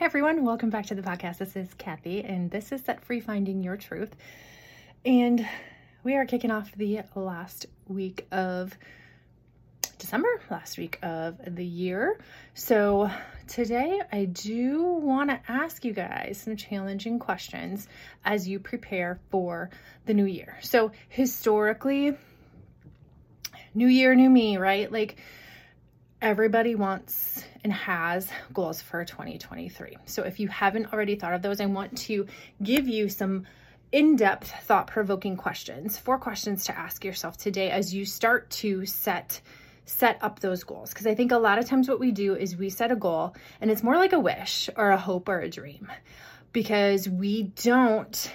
Hey everyone, welcome back to the podcast. This is Kathy, and this is Set Free Finding Your Truth. And we are kicking off the last week of December, last week of the year. So today I do want to ask you guys some challenging questions as you prepare for the new year. So historically, new year, new me, right? Like everybody wants and has goals for 2023. So if you haven't already thought of those, I want to give you some in-depth, thought-provoking questions, 4 questions to ask yourself today as you start to set up those goals. Because I think a lot of times what we do is we set a goal and it's more like a wish or a hope or a dream because we don't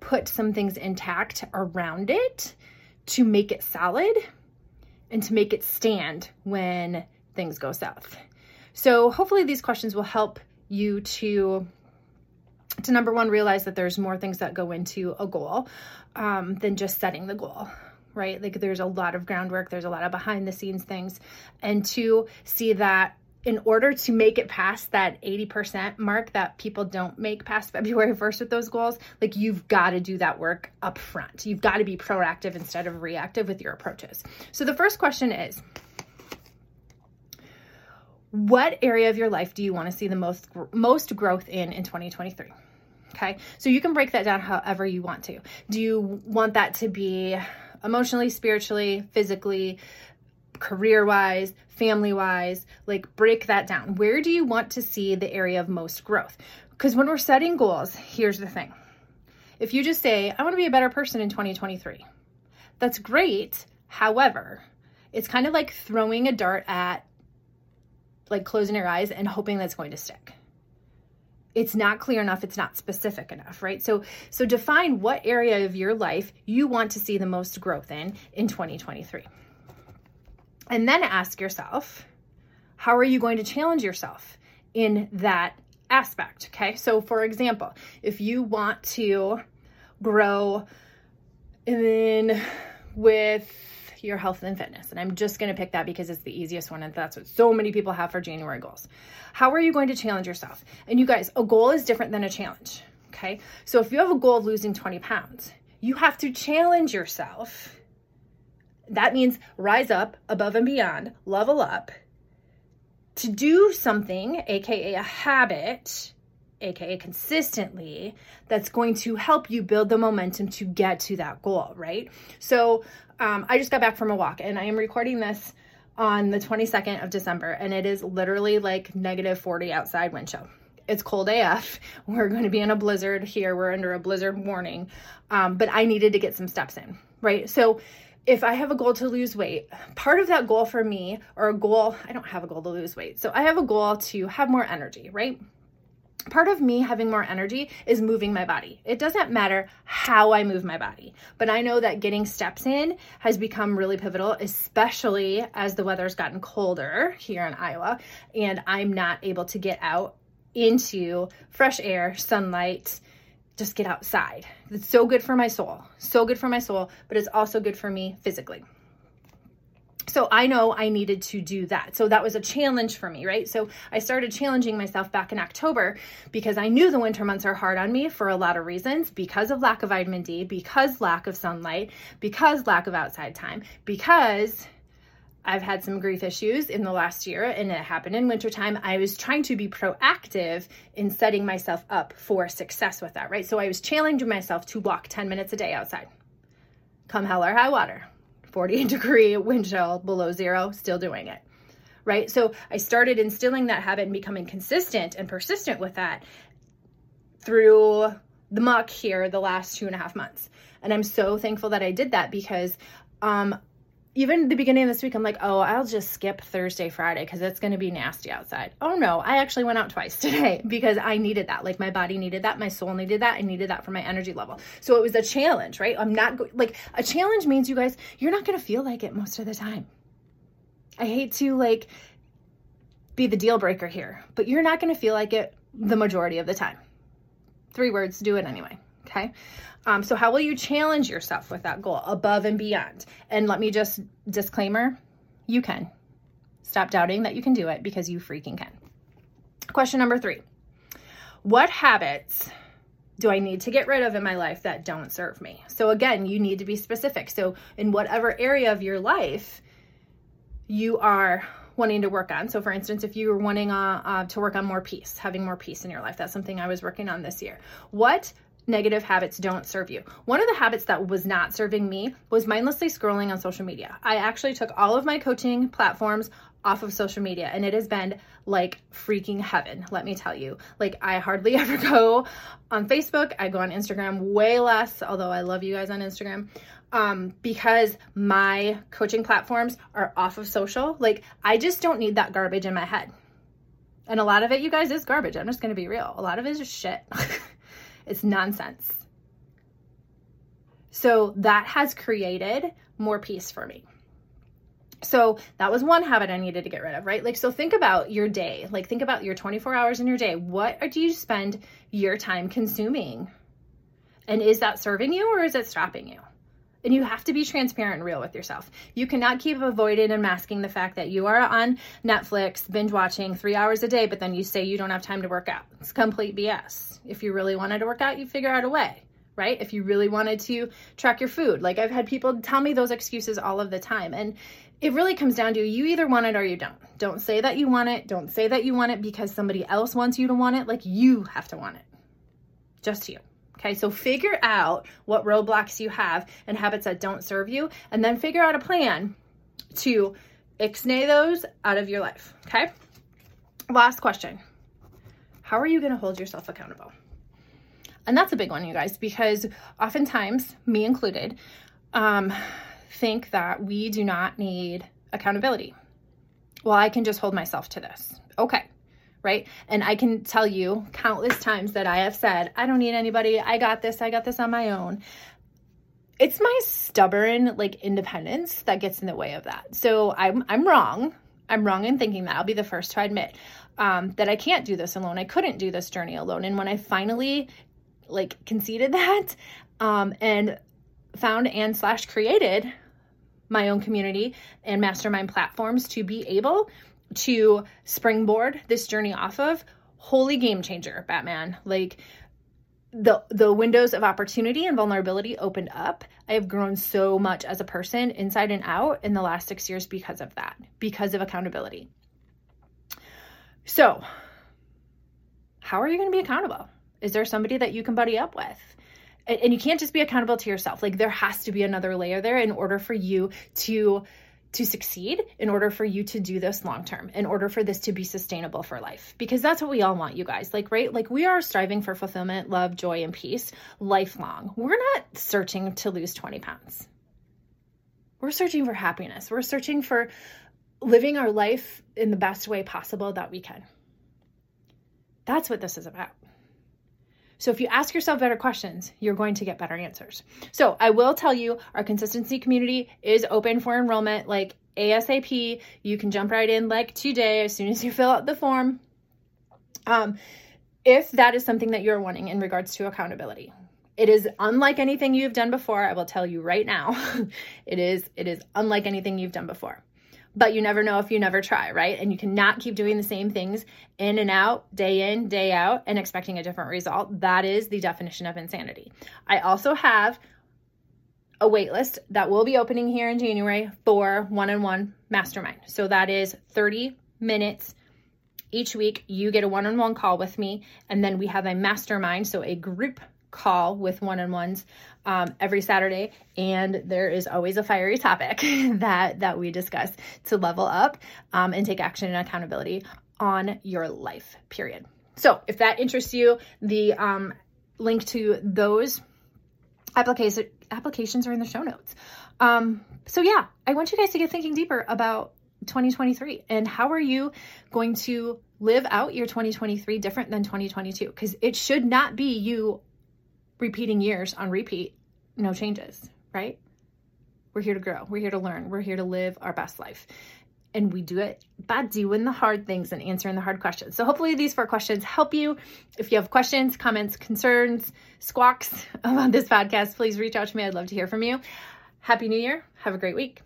put some things intact around it to make it solid and to make it stand when things go south. So hopefully these questions will help you to number one, realize that there's more things that go into a goal than just setting the goal, right? Like there's a lot of groundwork, there's a lot of behind the scenes things. And 2, see that in order to make it past that 80% mark that people don't make past February 1st with those goals, like you've got to do that work up front. You've got to be proactive instead of reactive with your approaches. So the first question is, what area of your life do you want to see the most growth in 2023? Okay, so you can break that down however you want to. Do you want that to be emotionally, spiritually, physically, career-wise, family-wise? Like break that down. Where do you want to see the area of most growth? Because when we're setting goals, here's the thing. If you just say, I want to be a better person in 2023, that's great. However, it's kind of like throwing a dart at like closing your eyes and hoping that's going to stick. It's not clear enough. It's not specific enough, right? So define what area of your life you want to see the most growth in 2023. And then ask yourself, how are you going to challenge yourself in that aspect? Okay. So for example, if you want to grow in with your health and fitness. And I'm just going to pick that because it's the easiest one. And that's what so many people have for January goals. How are you going to challenge yourself? And you guys, a goal is different than a challenge. Okay. So if you have a goal of losing 20 pounds, you have to challenge yourself. That means rise up above and beyond, level up to do something, AKA a habit, AKA consistently, that's going to help you build the momentum to get to that goal, right? So I just got back from a walk and I am recording this on the 22nd of December and it is literally like negative 40 outside wind chill. It's cold AF. We're going to be in a blizzard here. We're under a blizzard warning, but I needed to get some steps in, right? So if I have a goal to lose weight, part of that goal for me or a goal, I don't have a goal to lose weight. So I have a goal to have more energy, right? Part of me having more energy is moving my body. It doesn't matter how I move my body, but I know that getting steps in has become really pivotal, especially as the weather's gotten colder here in Iowa and I'm not able to get out into fresh air, sunlight, just get outside. It's so good for my soul, but it's also good for me physically. So I know I needed to do that. So that was a challenge for me, right? So I started challenging myself back in October because I knew the winter months are hard on me for a lot of reasons, because of lack of vitamin D, because lack of sunlight, because lack of outside time, because I've had some grief issues in the last year and it happened in wintertime. I was trying to be proactive in setting myself up for success with that, right? So I was challenging myself to walk 10 minutes a day outside, come hell or high water. 40-degree wind chill, below zero, still doing it, right? So I started instilling that habit and becoming consistent and persistent with that through the muck here the last 2.5 months. And I'm so thankful that I did that because even the beginning of this week, I'm like, oh, I'll just skip Thursday, Friday because it's going to be nasty outside. Oh no, I actually went out twice today because I needed that. Like my body needed that. My soul needed that. I needed that for my energy level. So it was a challenge, right? I'm not like a challenge means you guys, you're not going to feel like it most of the time. I hate to like be the deal breaker here, but you're not going to feel like it the majority of the time. 3 words, do it anyway. Okay. So how will you challenge yourself with that goal above and beyond? And let me just disclaimer, you can. Stop doubting that you can do it because you freaking can. Question number 3. What habits do I need to get rid of in my life that don't serve me? So again, you need to be specific. So in whatever area of your life you are wanting to work on. So for instance, if you were wanting to work on more peace, having more peace in your life, that's something I was working on this year. What negative habits don't serve you? One of the habits that was not serving me was mindlessly scrolling on social media. I actually took all of my coaching platforms off of social media, and it has been like freaking heaven, let me tell you. Like, I hardly ever go on Facebook. I go on Instagram way less, although I love you guys on Instagram, because my coaching platforms are off of social. Like, I just don't need that garbage in my head. And a lot of it, you guys, is garbage. I'm just going to be real. A lot of it is just shit. It's nonsense. So that has created more peace for me. So that was one habit I needed to get rid of, right? Like, so think about your day, like think about your 24 hours in your day. What do you spend your time consuming? And is that serving you or is it stopping you? And you have to be transparent and real with yourself. You cannot keep avoiding and masking the fact that you are on Netflix, binge watching 3 hours a day, but then you say you don't have time to work out. It's complete BS. If you really wanted to work out, you'd figure out a way, right? If you really wanted to track your food. Like, I've had people tell me those excuses all of the time. And it really comes down to, you either want it or you don't. Don't say that you want it. Don't say that you want it because somebody else wants you to want it. Like, you have to want it. Just you. Okay, so figure out what roadblocks you have and habits that don't serve you, and then figure out a plan to ixnay those out of your life, okay? Last question. How are you gonna hold yourself accountable? And that's a big one, you guys, because oftentimes, me included, think that we do not need accountability. Well, I can just hold myself to this. Okay. Right? And I can tell you countless times that I have said, I don't need anybody. I got this on my own. It's my stubborn, like, independence that gets in the way of that. So I'm wrong. I'm wrong in thinking that. I'll be the first to admit that I can't do this alone. I couldn't do this journey alone. And when I finally, like, conceded that and found and / created my own community and mastermind platforms to be able to springboard this journey off of, holy game changer, Batman. Like, the windows of opportunity and vulnerability opened up. I have grown so much as a person inside and out in the last 6 years because of that, because of accountability. So how are you going to be accountable? Is there somebody that you can buddy up with? And you can't just be accountable to yourself. Like, there has to be another layer there in order for you to succeed, in order for you to do this long-term, in order for this to be sustainable for life, because that's what we all want, you guys. Like, right? Like, we are striving for fulfillment, love, joy, and peace lifelong. We're not searching to lose 20 pounds. We're searching for happiness. We're searching for living our life in the best way possible that we can. That's what this is about. So if you ask yourself better questions, you're going to get better answers. So I will tell you, our consistency community is open for enrollment, like ASAP. You can jump right in like today as soon as you fill out the form. If that is something that you're wanting in regards to accountability, it is unlike anything you've done before. I will tell you right now, it is unlike anything you've done before. But you never know if you never try, right? And you cannot keep doing the same things in and out, day in, day out, and expecting a different result. That is the definition of insanity. I also have a wait list that will be opening here in January for one-on-one mastermind. So that is 30 minutes each week. You get a one-on-one call with me, and then we have a mastermind, so a group call with one-on-ones every Saturday, and there is always a fiery topic that we discuss to level up and take action and accountability on your life, period. So if that interests you, the link to those applications are in the show notes. So yeah, I want you guys to get thinking deeper about 2023 and how are you going to live out your 2023 different than 2022, because it should not be you repeating years on repeat, no changes, right? We're here to grow. We're here to learn. We're here to live our best life. And we do it by doing the hard things and answering the hard questions. So hopefully these 4 questions help you. If you have questions, comments, concerns, squawks about this podcast, please reach out to me. I'd love to hear from you. Happy New Year. Have a great week.